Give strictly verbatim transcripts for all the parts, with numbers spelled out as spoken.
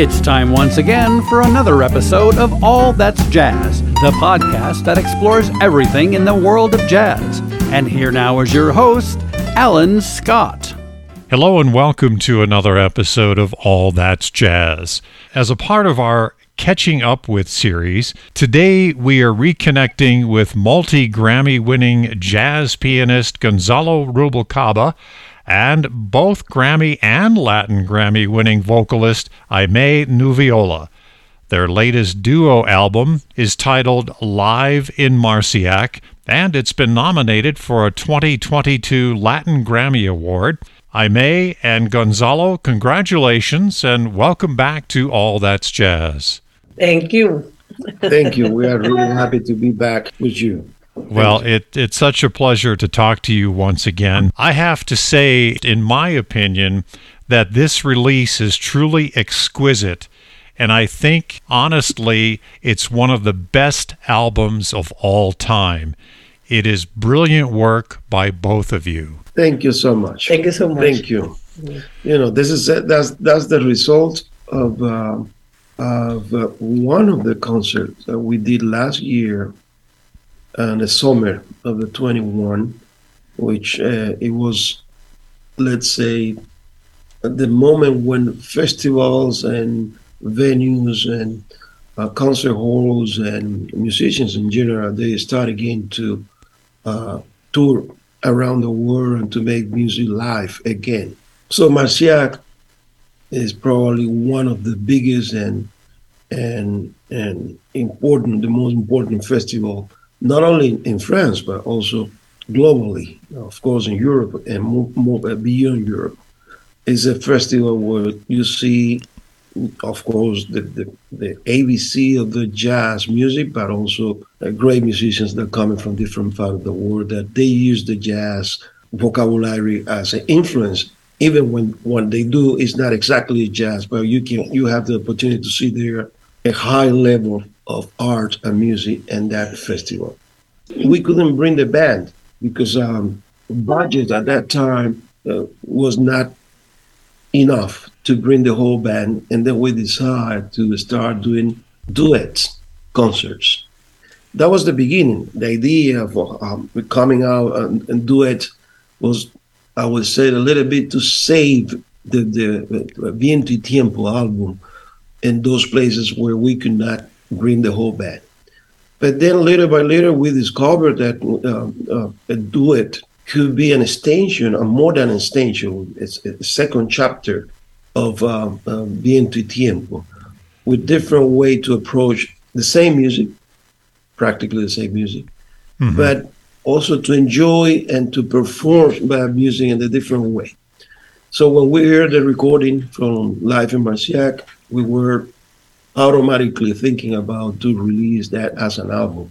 It's time once again for another episode of All That's Jazz, the podcast that explores everything in the world of jazz. And here now is your host, Alan Scott. Hello and welcome to another episode of All That's Jazz. As a part of our Catching Up With series, today we are reconnecting with multi-Grammy-winning jazz pianist Gonzalo Rubalcaba and both Grammy and Latin Grammy-winning vocalist Aymée Nuviola. Their latest duo album is titled Live in Marciac, and it's been nominated for a twenty twenty-two Latin Grammy Award. Aymée and Gonzalo, congratulations, and welcome back to All That's Jazz. Thank you. Thank you. We are really happy to be back with you. Well, it, it's such a pleasure to talk to you once again. I have to say, in my opinion, that this release is truly exquisite. And I think, honestly, it's one of the best albums of all time. It is brilliant work by both of you. Thank you so much. Thank you so much. Thank you. You know, this is that's that's the result of, uh, of uh, one of the concerts that we did last year. And the summer of the twenty-one, which uh, it was, let's say, the moment when festivals and venues and uh, concert halls and musicians in general, they start again to uh, tour around the world and to make music live again. So Marciac is probably one of the biggest and and and important, the most important festival, not only in France, but also globally, of course, in Europe and more, more beyond Europe. It's a festival where you see, of course, the, the, the A B C of the jazz music, but also uh, great musicians that are coming from different parts of the world, that they use the jazz vocabulary as an influence, even when what they do is not exactly jazz, but you can you have the opportunity to see there a high level of art and music and that festival. We couldn't bring the band because um, budget at that time uh, was not enough to bring the whole band. And then we decided to start doing duets, concerts. That was the beginning. The idea of um, coming out and, and duet was, I would say, a little bit to save the, the Viento y Tiempo album in those places where we could not bring the whole band. But then later by later, we discovered that uh, uh, a duet could be an extension, a more than an extension, it's a second chapter of uh, uh, Viento y Tiempo, with different way to approach the same music, practically the same music, mm-hmm. but also to enjoy and to perform by music in a different way. So when we heard the recording from Live in Marciac, we were automatically thinking about to release that as an album.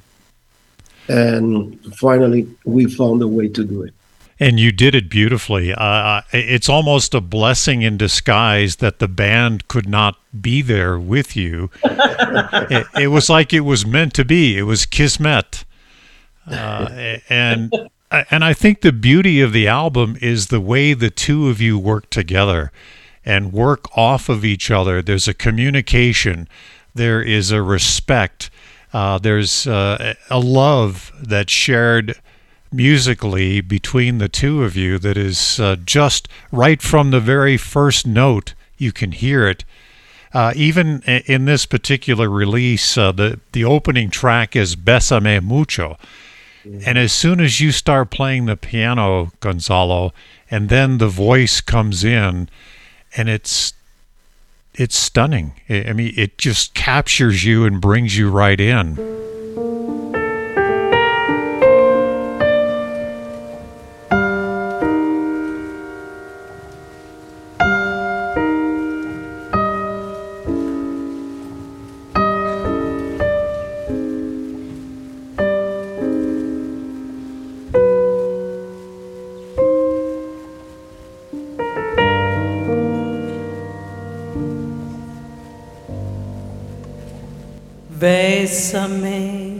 And finally, we found a way to do it. And you did it beautifully. Uh, it's almost a blessing in disguise that the band could not be there with you. it, it was like it was meant to be. It was kismet. Uh, and and I think the beauty of the album is the way the two of you work together and work off of each other. There's a communication. There is a respect. Uh, there's uh, a love that's shared musically between the two of you that is uh, just right from the very first note. You can hear it. Uh, even in this particular release, uh, the, the opening track is Bésame Mucho. And as soon as you start playing the piano, Gonzalo, and then the voice comes in, and it's it's stunning. I mean, it just captures you and brings you right in. Bésame,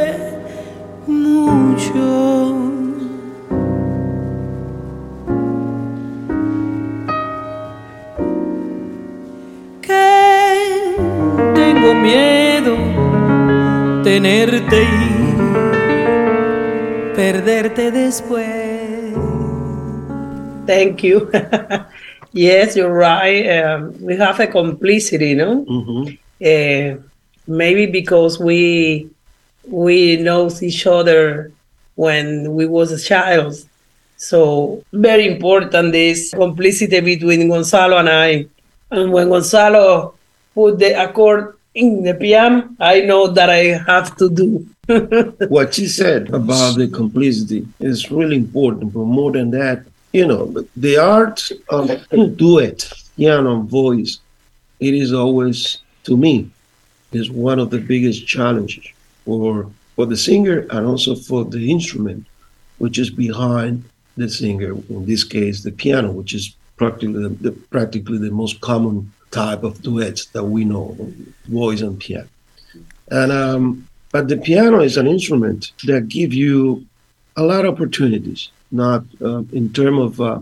mucho. Miedo tenerte y perderte después. Thank you. Yes, you're right. Um, we have a complicity, no? Mm-hmm. Uh, maybe because we we know each other when we was a child. So very important this complicity between Gonzalo and I. And when Gonzalo put the accord in the piano, I know that I have to do. What she said about the complicity is really important, but more than that, you know, the art of duet, piano voice, it is always, to me, is one of the biggest challenges for, for the singer and also for the instrument, which is behind the singer, in this case, the piano, which is practically the, practically the most common type of duets that we know, voice and piano. And um, but the piano is an instrument that gives you a lot of opportunities, not uh, in terms of uh,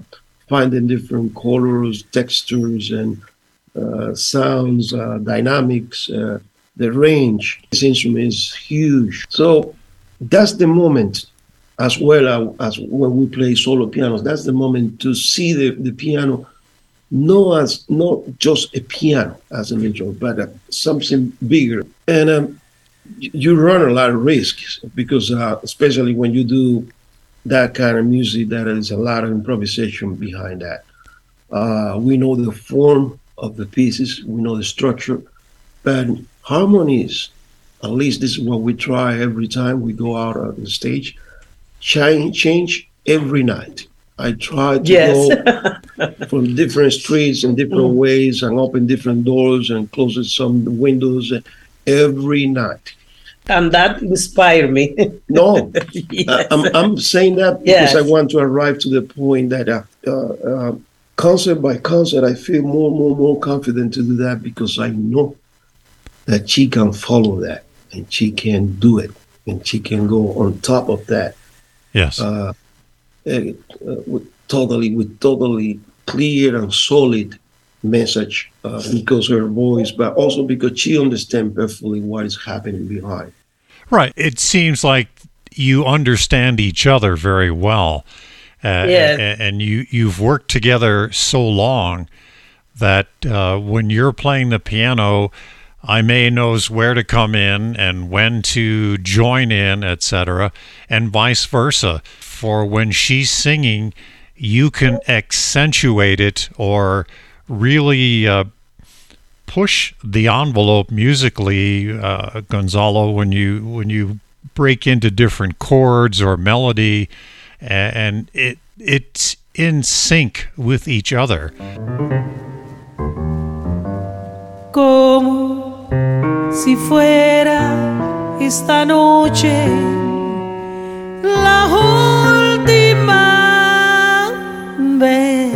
finding different colors, textures, and uh, sounds, uh, dynamics. Uh, the range this instrument is huge. So that's the moment, as well as when we play solo pianos, that's the moment to see the, the piano No, as not just a piano as an instrument, but uh, something bigger. And um, you run a lot of risks because, uh, especially when you do that kind of music, there is a lot of improvisation behind that. Uh, we know the form of the pieces, we know the structure, but harmonies, at least this is what we try every time we go out on the stage, change, change every night. I try to yes. go from different streets and different ways and open different doors and close some windows every night. And that inspired me. No, yes. I, I'm, I'm saying that because yes. I want to arrive to the point that uh, uh, uh, concert by concert, I feel more and more, more confident to do that because I know that she can follow that and she can do it and she can go on top of that. Yes. Uh, Uh, with totally, with totally clear and solid message uh, because her voice, but also because she understands perfectly what is happening behind. Right. It seems like you understand each other very well, uh, yeah. and, and you you've worked together so long that uh, when you're playing the piano, Aimee knows where to come in and when to join in, et cetera, and vice versa. For when she's singing, you can accentuate it or really uh, push the envelope musically, uh, Gonzalo, when you when you break into different chords or melody, and it it's in sync with each other. Como si fuera esta noche la última vez.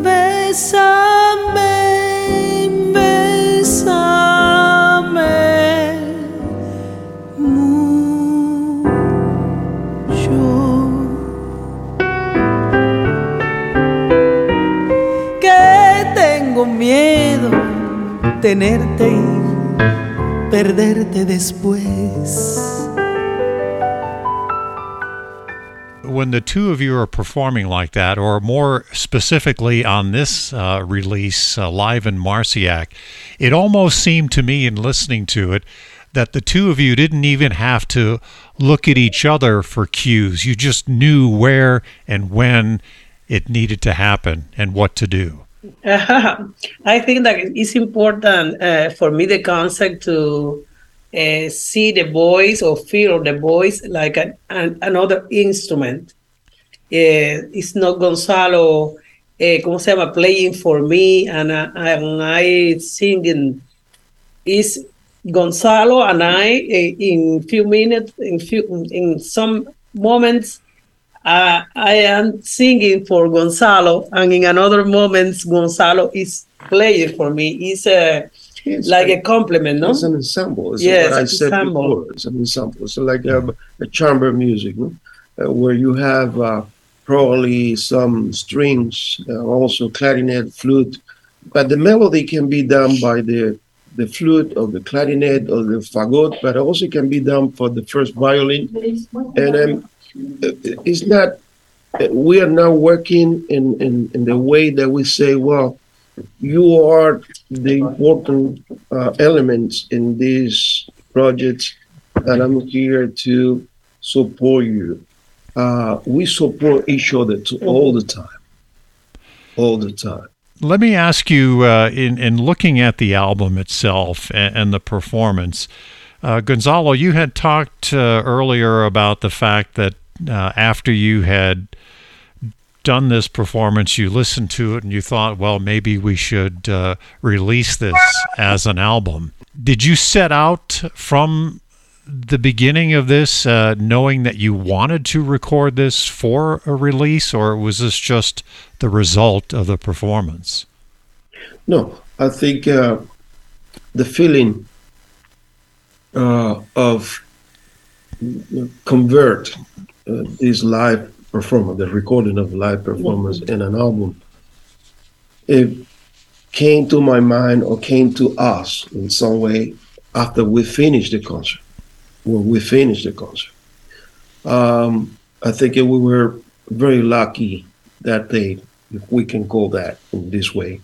Bésame, bésame mucho. Tengo miedo tenerte y perderte después. When the two of you are performing like that, or more specifically on this uh, release, uh, Live in Marciac, it almost seemed to me in listening to it that the two of you didn't even have to look at each other for cues. You just knew where and when it needed to happen and what to do. Uh, I think that it's important uh, for me, the concept to uh, see the voice or feel the voice like an, an, another instrument. Uh, it's not Gonzalo, uh, ¿cómo se llama? Playing for me and I, and I singing. It's Gonzalo and I uh, in few minutes, in few, in some moments, uh, I am singing for Gonzalo, and in another moment, Gonzalo is playing for me. It's a It's like a, a compliment, no? It's an ensemble. It's yes, what I said ensemble. Before. It's an ensemble. It's like a, a chamber music, no? uh, where you have uh, probably some strings, uh, also clarinet, flute, but the melody can be done by the the flute or the clarinet or the fagot, but also can be done for the first violin. And um, it's not. We are now working in, in, in the way that we say, well, you are the important uh, elements in these projects, and I'm here to support you. Uh, we support each other too, all the time, all the time. Let me ask you, uh, in, in looking at the album itself and, and the performance, uh, Gonzalo, you had talked uh, earlier about the fact that uh, after you had done this performance, you listened to it and you thought, well, maybe we should uh, release this as an album. Did you set out from the beginning of this uh, knowing that you wanted to record this for a release, or was this just the result of the performance? No, I think uh, the feeling uh, of convert uh, this live performance, the recording of live performance in an album, it came to my mind or came to us in some way after we finished the concert. When we finished the concert, um, I think we were very lucky that day, if we can call that in this way,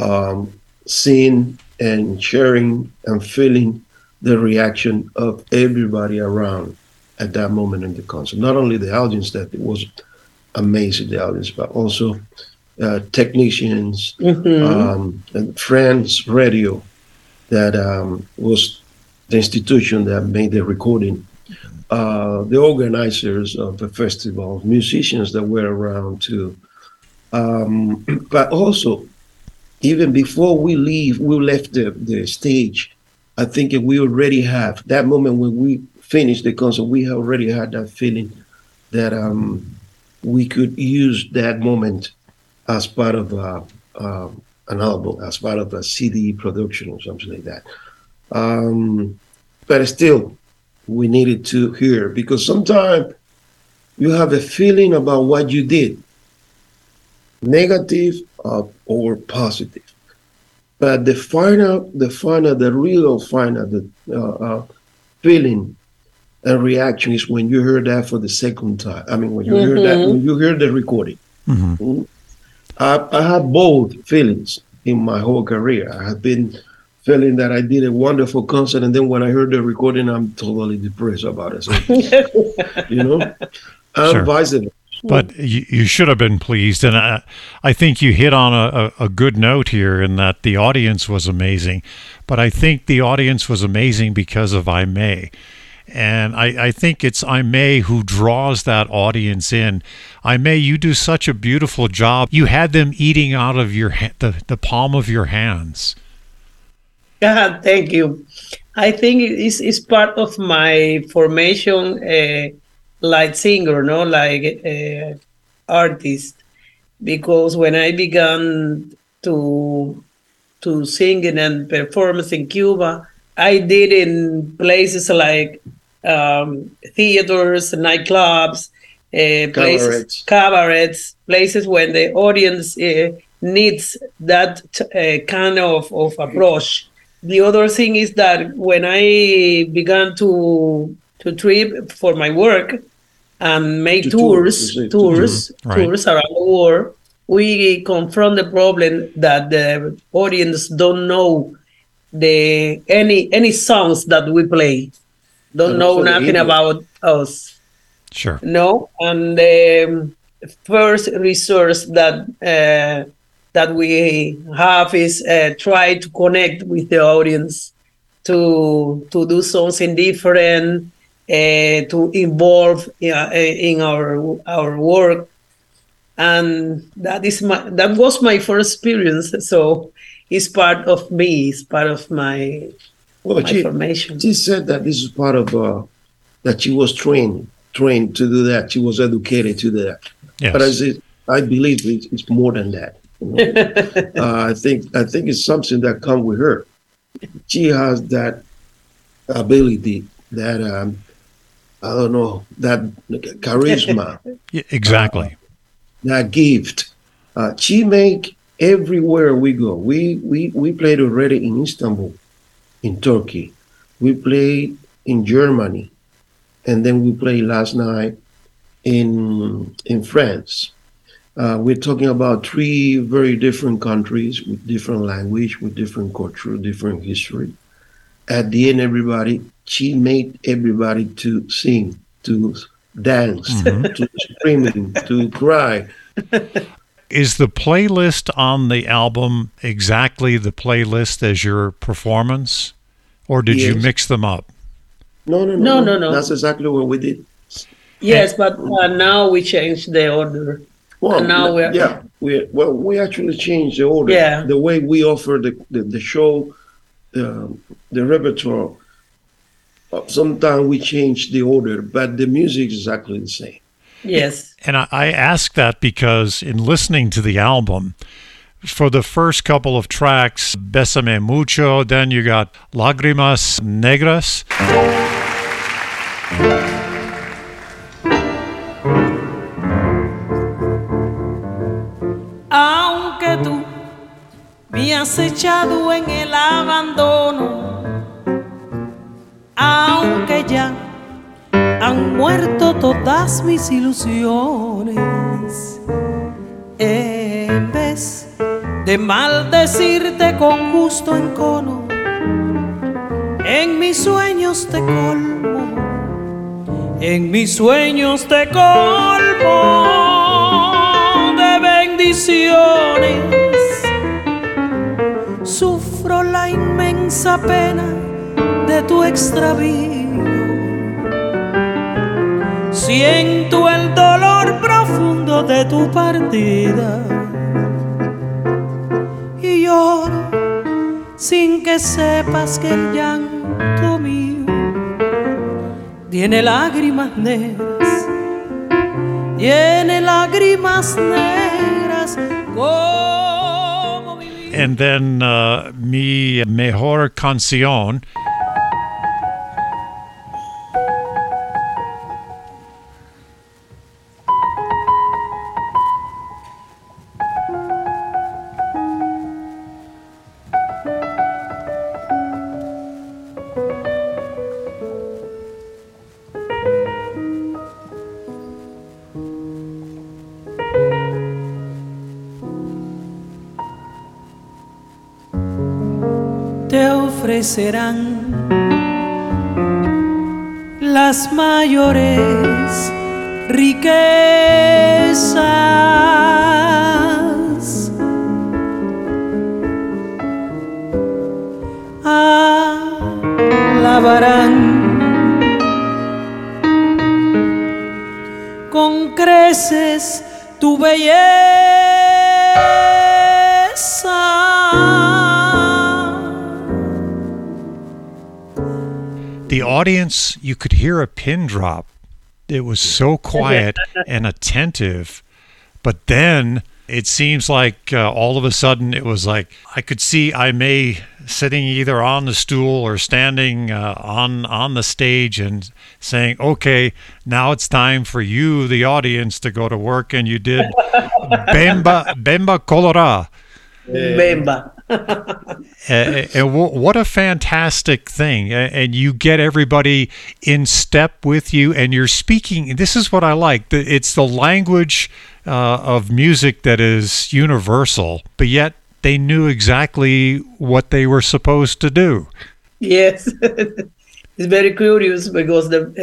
um, seeing and sharing and feeling the reaction of everybody around at that moment in the concert. Not only the audience, that it was amazing, the audience, but also uh, technicians, mm-hmm. um, and Friends Radio, that um, was the institution that made the recording, uh, the organizers of the festival, musicians that were around too. Um, but also, even before we leave, we left the, the stage, I think we already have, that moment when we finished the concert, we already had that feeling that um, we could use that moment as part of a, uh, an album, as part of a C D production or something like that. Um, but still, we needed to hear, because sometimes you have a feeling about what you did, negative or, or positive. But the final, the final, the real final, the uh, uh, feeling and reaction is when you hear that for the second time. I mean, when you mm-hmm. hear that, when you hear the recording. Mm-hmm. Mm-hmm. I, I have both feelings in my whole career. I have been feeling that I did a wonderful concert, and then when I heard the recording, I'm totally depressed about it. So, you know, I'm sure. Vice versa. But you, you should have been pleased, and I, I think you hit on a, a, a good note here in that the audience was amazing. But I think the audience was amazing because of Aymée. And I, I think it's Aymée who draws that audience in. Aymée, you do such a beautiful job. You had them eating out of your ha- the, the palm of your hands. Yeah, thank you. I think it's, it's part of my formation, uh, like singer, no, like uh, artist, because when I began to to singing and performance in Cuba, I did in places like um, theaters, nightclubs, uh, places, cabarets. cabarets, places when the audience uh, needs that uh, kind of, of approach. The other thing is that when I began to to trip for my work and make tours, tour, tours, to tour, tours right. around the world, we confront the problem that the audience don't know the any any songs that we play, don't and know nothing either. About us. Sure. No, and the first resource that. Uh, that we have is uh, try to connect with the audience to to do something different, uh, to involve uh, in our our work, and that is my that was my first experience. So it's part of me. It's part of my, well, my she, formation. She said that this is part of uh, that she was trained trained to do that. She was educated to do that. Yes. But as it, I believe it's, it's more than that. uh, I think I think it's something that comes with her. She has that ability, that um, I don't know, that charisma, yeah, exactly, uh, that gift. Uh, she make everywhere we go. We we we played already in Istanbul, in Turkey. We played in Germany, and then we played last night in in France. Uh, we're talking about three very different countries with different language, with different culture, different history. At the end, everybody, she made everybody to sing, to dance, mm-hmm. to screaming, to cry. Is the playlist on the album exactly the playlist as your performance, or did yes. you mix them up? No, no, no, no, no. no. That's exactly what we did. Yes, but uh, now we changed the order. Well, now we're, yeah, we well we actually changed the order. Yeah. The way we offer the, the, the show, uh, the repertoire. Sometimes we change the order, but the music is exactly the same. Yes. And I, I ask that because in listening to the album, for the first couple of tracks, Bésame Mucho, then you got Lágrimas Negras. Aunque tú me has echado en el abandono, aunque ya han muerto todas mis ilusiones, en vez de maldecirte con justo encono, en mis sueños te colmo, en mis sueños te colmo bendiciones. Sufro la inmensa pena de tu extravío, siento el dolor profundo de tu partida y lloro sin que sepas que el llanto mío tiene lágrimas negras, tiene lágrimas negras. And then uh, Mi Mejor Canción. Serán las mayores riquezas, alabarán con creces tu belleza. The audience, you could hear a pin drop. It was so quiet and attentive. But then it seems like uh, all of a sudden it was like I could see Aimee sitting either on the stool or standing uh, on on the stage and saying, okay, now it's time for you, the audience, to go to work. And you did Bemba, Bemba Colorá. Bemba. and, and what a fantastic thing. And you get everybody in step with you, and you're speaking. This is what I like. It's the language uh, of music that is universal, but yet they knew exactly what they were supposed to do. Yes. It's very curious because the,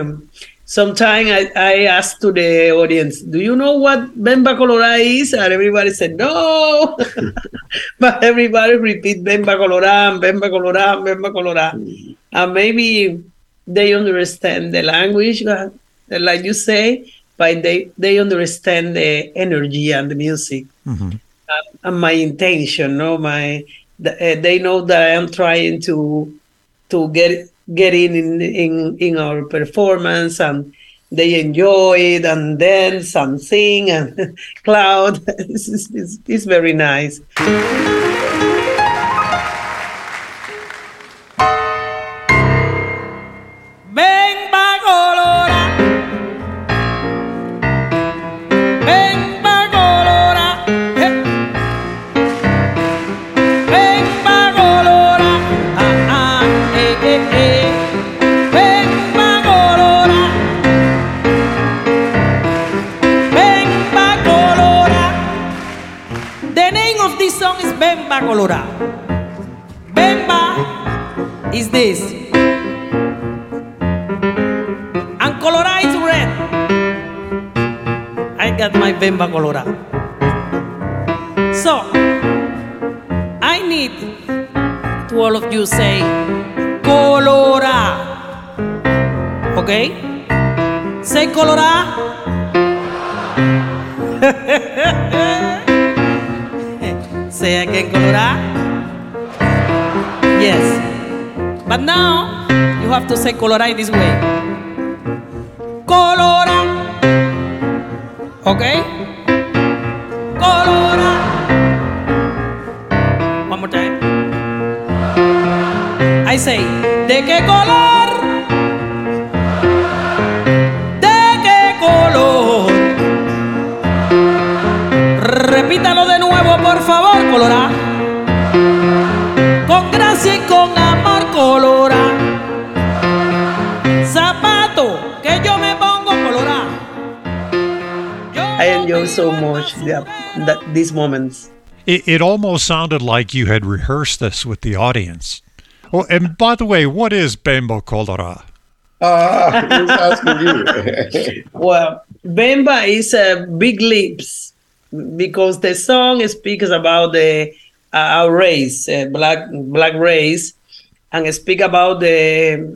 um, sometimes I, I ask to the audience, do you know what Bemba Colorá is? And everybody said, no. But everybody repeat Bemba Colorá, Bemba Colorá, Bemba Colorá. Mm. And maybe they understand the language, like you say, but they, they understand the energy and the music. Mm-hmm. And, and my intention, no, my the, uh, they know that I am trying to to get get in, in in in our performance, and they enjoy it and dance and sing and cloud. It's, it's, it's very nice. Bemba is this, and Colorá is red. I got my Bemba Colorá. So I need to all of you say Colorá, okay? Say Colorá. Say again, Colorá. Yes. But now you have to say Colorá this way. Colorá. Okay? Colorá. One more time. I say, ¿de qué color? ¿De qué color? Repítalo de nuevo, por favor. Colorá, con gracia y con amor, colorá. Zapato que yo me pongo, colorá. I enjoy so much the, the, these moments. It, it almost sounded like you had rehearsed this with the audience. Oh, and by the way, what is Bemba Colorá? Ah, uh, who's asking you? Well, Bemba is a uh, big lips. Because the song speaks about the uh, our race, uh, black black race, and speak about the um,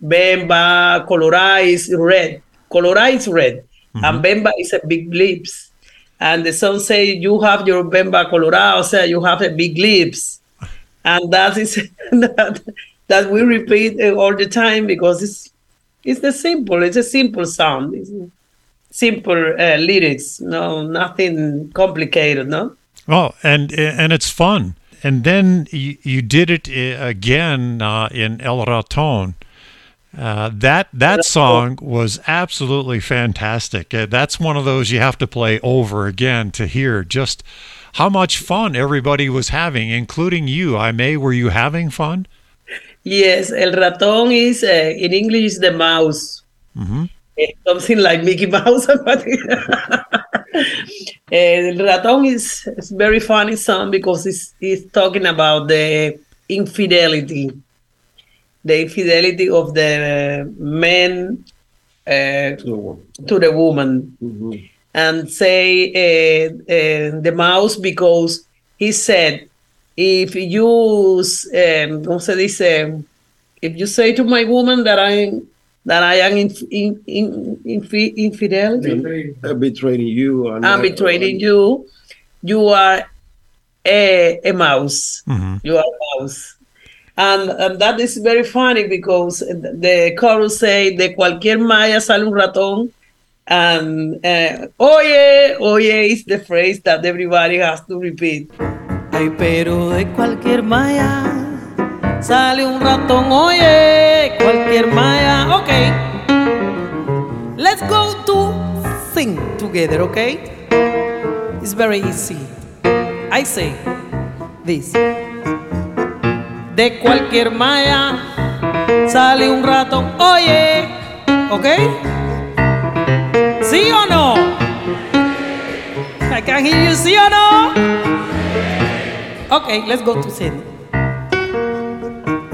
Bemba Colorá is red. Colorá is red, mm-hmm. And Bemba is a big lips. And the song say you have your Bemba Colorá, or say you have a big lips, and that is that, that we repeat all the time because it's it's the simple. It's a simple sound. It's, Simple uh, lyrics, no, nothing complicated, no? Oh, and and it's fun. And then you, you did it again uh, in El Ratón. Uh, that that song was absolutely fantastic. Uh, that's one of those you have to play over again to hear just how much fun everybody was having, including you. Aimée, were you having fun? Yes, El Ratón is, uh, in English, is the mouse. Mm-hmm. Something like Mickey Mouse. El Ratón is, is very funny song because it's, it's talking about the infidelity, the infidelity of the men uh, to, the to the woman. Mm-hmm. And say uh, uh, the mouse because he said, if you, um, if you say to my woman that I'm That I am in, in, in, in, infidel. I'm betraying you. I'm, I'm betraying you. You are a, a mouse. Mm-hmm. You are a mouse. And, and that is very funny because the chorus say, de cualquier maya sale un ratón. And uh, oye, oye is the phrase that everybody has to repeat. Ay, pero de cualquier maya. Sale un ratón, oye, cualquier maya. Okay, let's go to sing together, okay? It's very easy. I say this. De cualquier maya sale un ratón, oye, okay? ¿Sí o no? I can hear you, ¿sí o no? Okay, let's go to sing.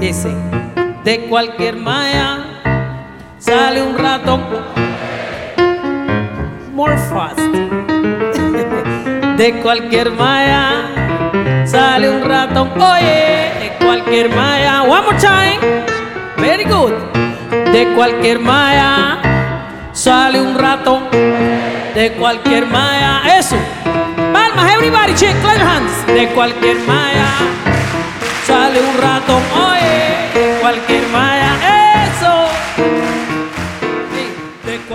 Dice, de cualquier maya sale un ratón more fast. De cualquier malla sale un ratón, oye, de cualquier malla, one more time, very good. De cualquier malla sale un ratón, de cualquier malla, eso. Palmas, everybody check, clap your hands. De cualquier malla sale un ratón, oye, de cualquier malla, eso.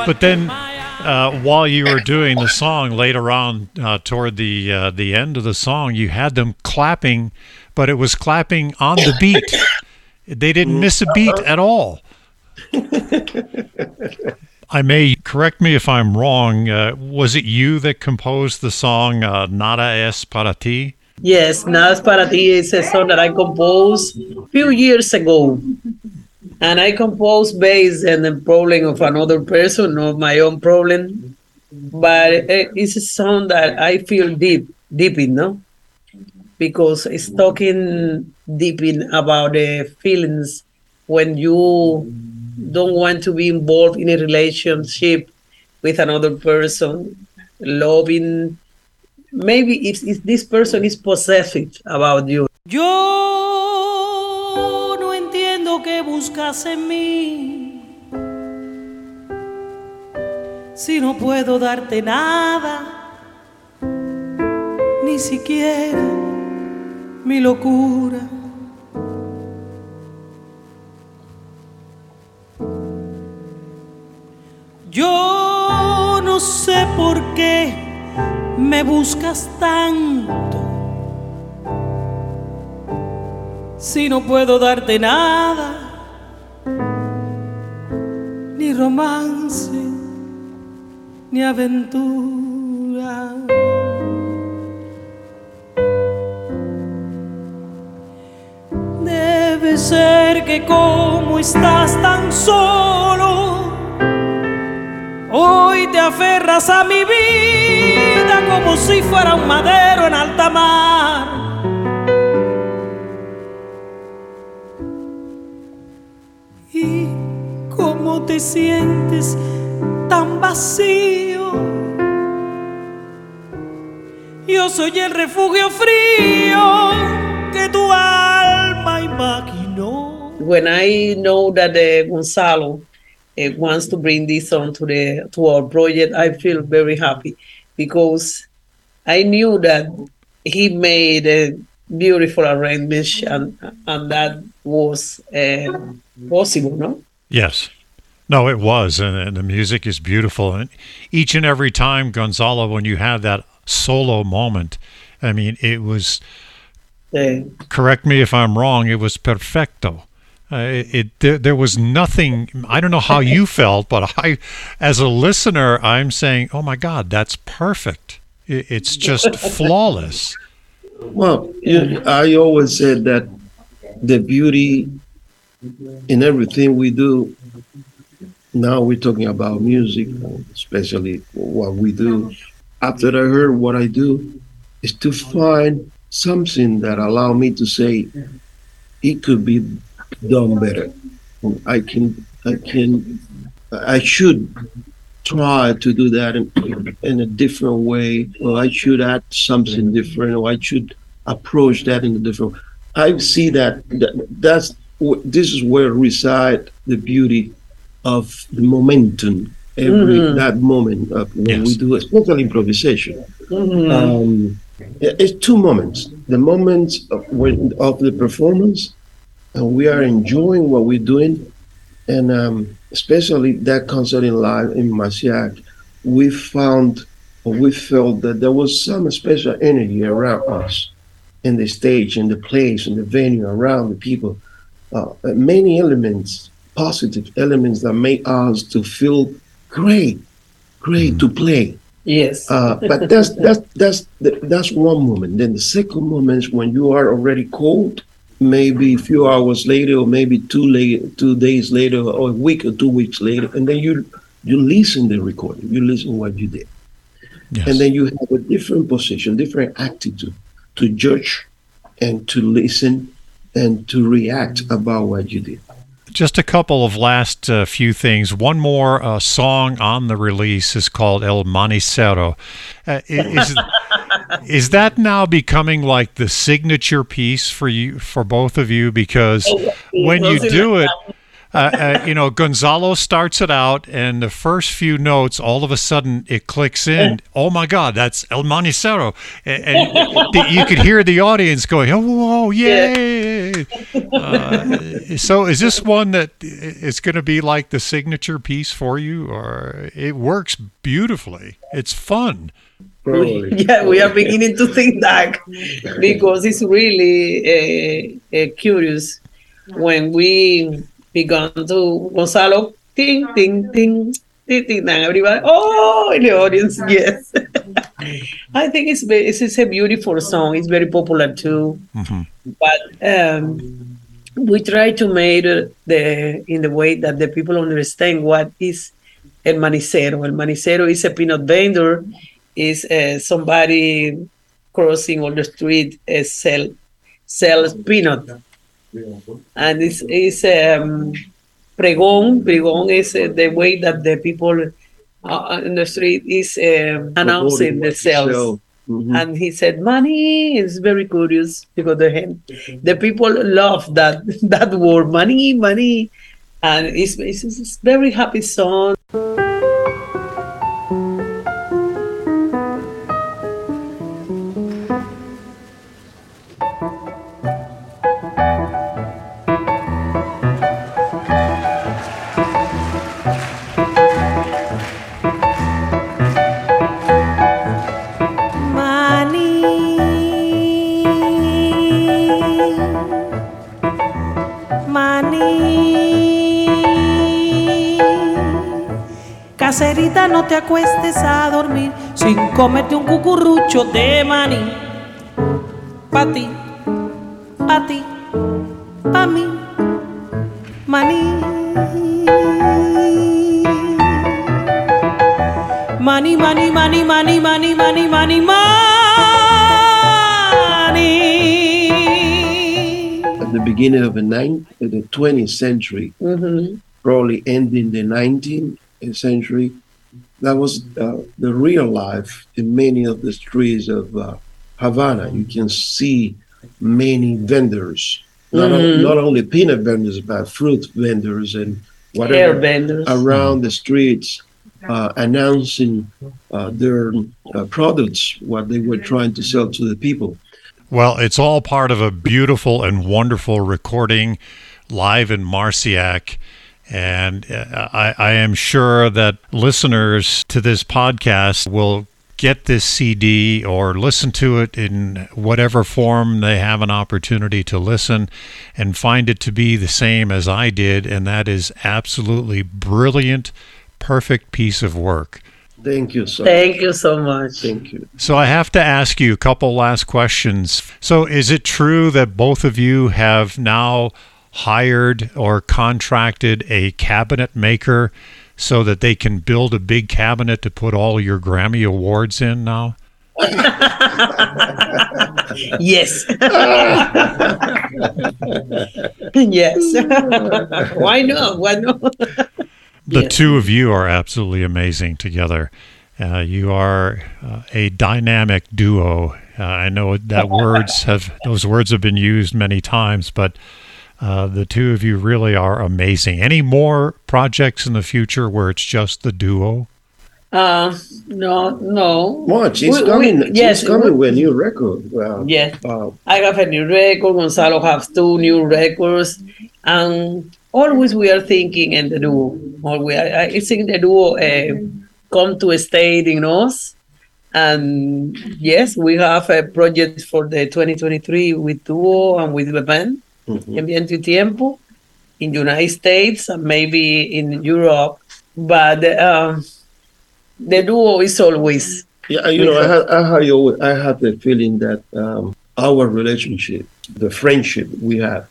But then, uh, while you were doing the song later on, uh, toward the uh, the end of the song, you had them clapping, but it was clapping on the beat. They didn't miss a beat at all. I may, correct me if I'm wrong, uh, was it you that composed the song uh, Nada es para ti? Yes, Nada es para ti is a song that I composed a few years ago. And I composed based on the problem of another person, not my own problem. But it's a song that I feel deep, deep in, no? Because it's talking deep in about the feelings when you don't want to be involved in a relationship with another person, loving. Maybe if, if this person is possessive about you. Yo no entiendo qué buscas en mí, si no puedo darte nada, ni siquiera mi locura. Yo no sé por qué me buscas tanto, si no puedo darte nada, ni romance, ni aventura. Debe ser que como estás tan solo, hoy te aferras a mi vida como si fuera un madero en alta mar. Y cómo te sientes tan vacío. Yo soy el refugio frío que tu alma imaginó. When I know that uh, Gonzalo Uh, wants to bring this on to the to our project, I feel very happy because I knew that he made a beautiful arrangement and and that was uh, possible, no? Yes. No, it was, and, and the music is beautiful. And each and every time, Gonzalo, when you have that solo moment, I mean, it was, uh, correct me if I'm wrong, it was perfecto. Uh, it, it there, there was nothing. I don't know how you felt, but I, as a listener, I'm saying, "Oh my God, that's perfect! It, it's just flawless." Well, you, I always said that the beauty in everything we do. Now we're talking about music, especially what we do. After I heard what I do, is to find something that allow me to say it could be done better. I can, I can, I should try to do that in, in a different way, or I should add something different, or I should approach that in a different way. I see that, that that's, this is where reside the beauty of the momentum, every, mm-hmm. that moment of when yes. we do, especially improvisation. Mm-hmm. Um, it's two moments, the moment of, of the performance, and we are enjoying what we're doing, and um, especially that concert in Live in Marciac, we found, we felt that there was some special energy around us, in the stage, in the place, in the venue, around the people. Uh, many elements, positive elements that make us to feel great, great to play. Yes. Uh, but that's that's that's that's one moment. Then the second moment is when you are already cold. Maybe a few hours later, or maybe two late, two days later, or a week or two weeks later, and then you you listen to the recording, you listen to what you did, yes. and then you have a different position, different attitude to judge and to listen and to react about what you did. Just a couple of last uh, few things. One more uh, song on the release is called El Manicero. Uh, is, is that now becoming like the signature piece for you, for both of you? Because when you do it, uh, uh, you know, Gonzalo starts it out, and the first few notes, all of a sudden it clicks in. Oh my God, that's El Manicero. And, and you could hear the audience going, oh, whoa, yay. Uh, so is this one that it's going to be like the signature piece for you, or it works beautifully? It's fun. Probably. Yeah, we are beginning to think that, because it's really uh, uh, curious when we began to Gonzalo, ting, ting, ting, ting, ting, and everybody, oh, in the audience, yes. I think it's, it's it's a beautiful song. It's very popular too. Mm-hmm. But um, we try to make it the in the way that the people understand what is El Manicero. El Manicero is a peanut vendor. Is uh, somebody crossing on the street uh, sell sells peanut, and it's is um, pregón. Pregón is uh, the way that the people uh, in the street is uh, announcing the sales. Mm-hmm. And he said, money is very curious because the the people love that that word, money, money, and it's it's, it's a very happy song. No te acuestes a dormir sin comerte un cucurucho de maní. Pa' ti, pa' ti, pa' mí, maní. Maní, maní, maní, maní, maní, maní, maní, maní. At the beginning of the, ninth, the twentieth century, mm-hmm. probably ending the nineteenth century, that was uh, the real life in many of the streets of uh, Havana. You can see many vendors, not, mm-hmm. o- not only peanut vendors, but fruit vendors and whatever Air vendors. Around the streets uh, announcing uh, their uh, products, what they were trying to sell to the people. Well, it's all part of a beautiful and wonderful recording live in Marciac. And I, I am sure that listeners to this podcast will get this C D or listen to it in whatever form they have an opportunity to listen and find it to be the same as I did. And that is absolutely brilliant, perfect piece of work. Thank you so much. Thank you so much. Thank you. So I have to ask you a couple last questions. So is it true that both of you have now hired or contracted a cabinet maker so that they can build a big cabinet to put all your Grammy Awards in now? Yes. Yes. Why not? Why not? The yes. two of you are absolutely amazing together. Uh, you are uh, a dynamic duo. Uh, I know that words have those words have been used many times, but Uh, the two of you really are amazing. Any more projects in the future where it's just the duo? Uh, no, no. Watch, it's we, coming. We, yes, it's coming we, with a new record. Wow. Yes. Wow. I have a new record. Gonzalo has two new records. And always we are thinking in the duo. Always. I, I think the duo uh, come to a state in us. And yes, we have a project for the twenty twenty-three with duo and with the band. Mm-hmm. Enviando tiempo in the United States and maybe in Europe, but um, the duo is always. Yeah, you know, I had, I had I had the feeling that um, our relationship, the friendship we have,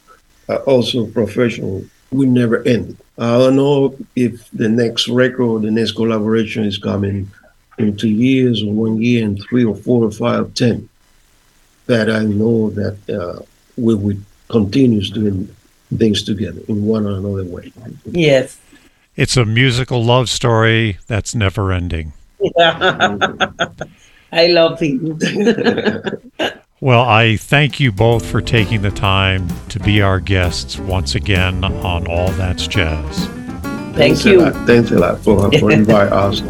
uh, also professional, will never end. I don't know if the next record, the next collaboration is coming in two years or one year and three or four or five or ten, but I know that uh, we will. Continues doing things together in one or another way. Yes. It's a musical love story that's never ending. Yeah. I love it. Well, I thank you both for taking the time to be our guests once again on All That's Jazz. Thank Thanks you. A lot. Thanks a lot for, for inviting us.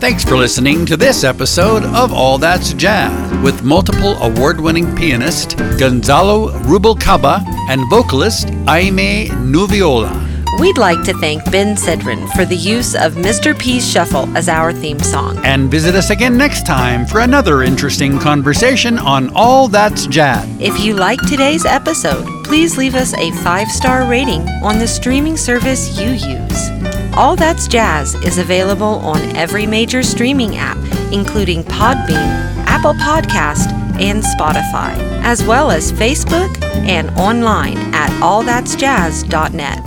Thanks for listening to this episode of All That's Jazz with multiple award-winning pianist Gonzalo Rubalcaba and vocalist Aymée Nuviola. We'd like to thank Ben Sedrin for the use of Mister P's Shuffle as our theme song. And visit us again next time for another interesting conversation on All That's Jazz. If you like today's episode, please leave us a five-star rating on the streaming service you use. All That's Jazz is available on every major streaming app, including Podbean, Apple Podcast, and Spotify, as well as Facebook and online at all that's jazz dot net.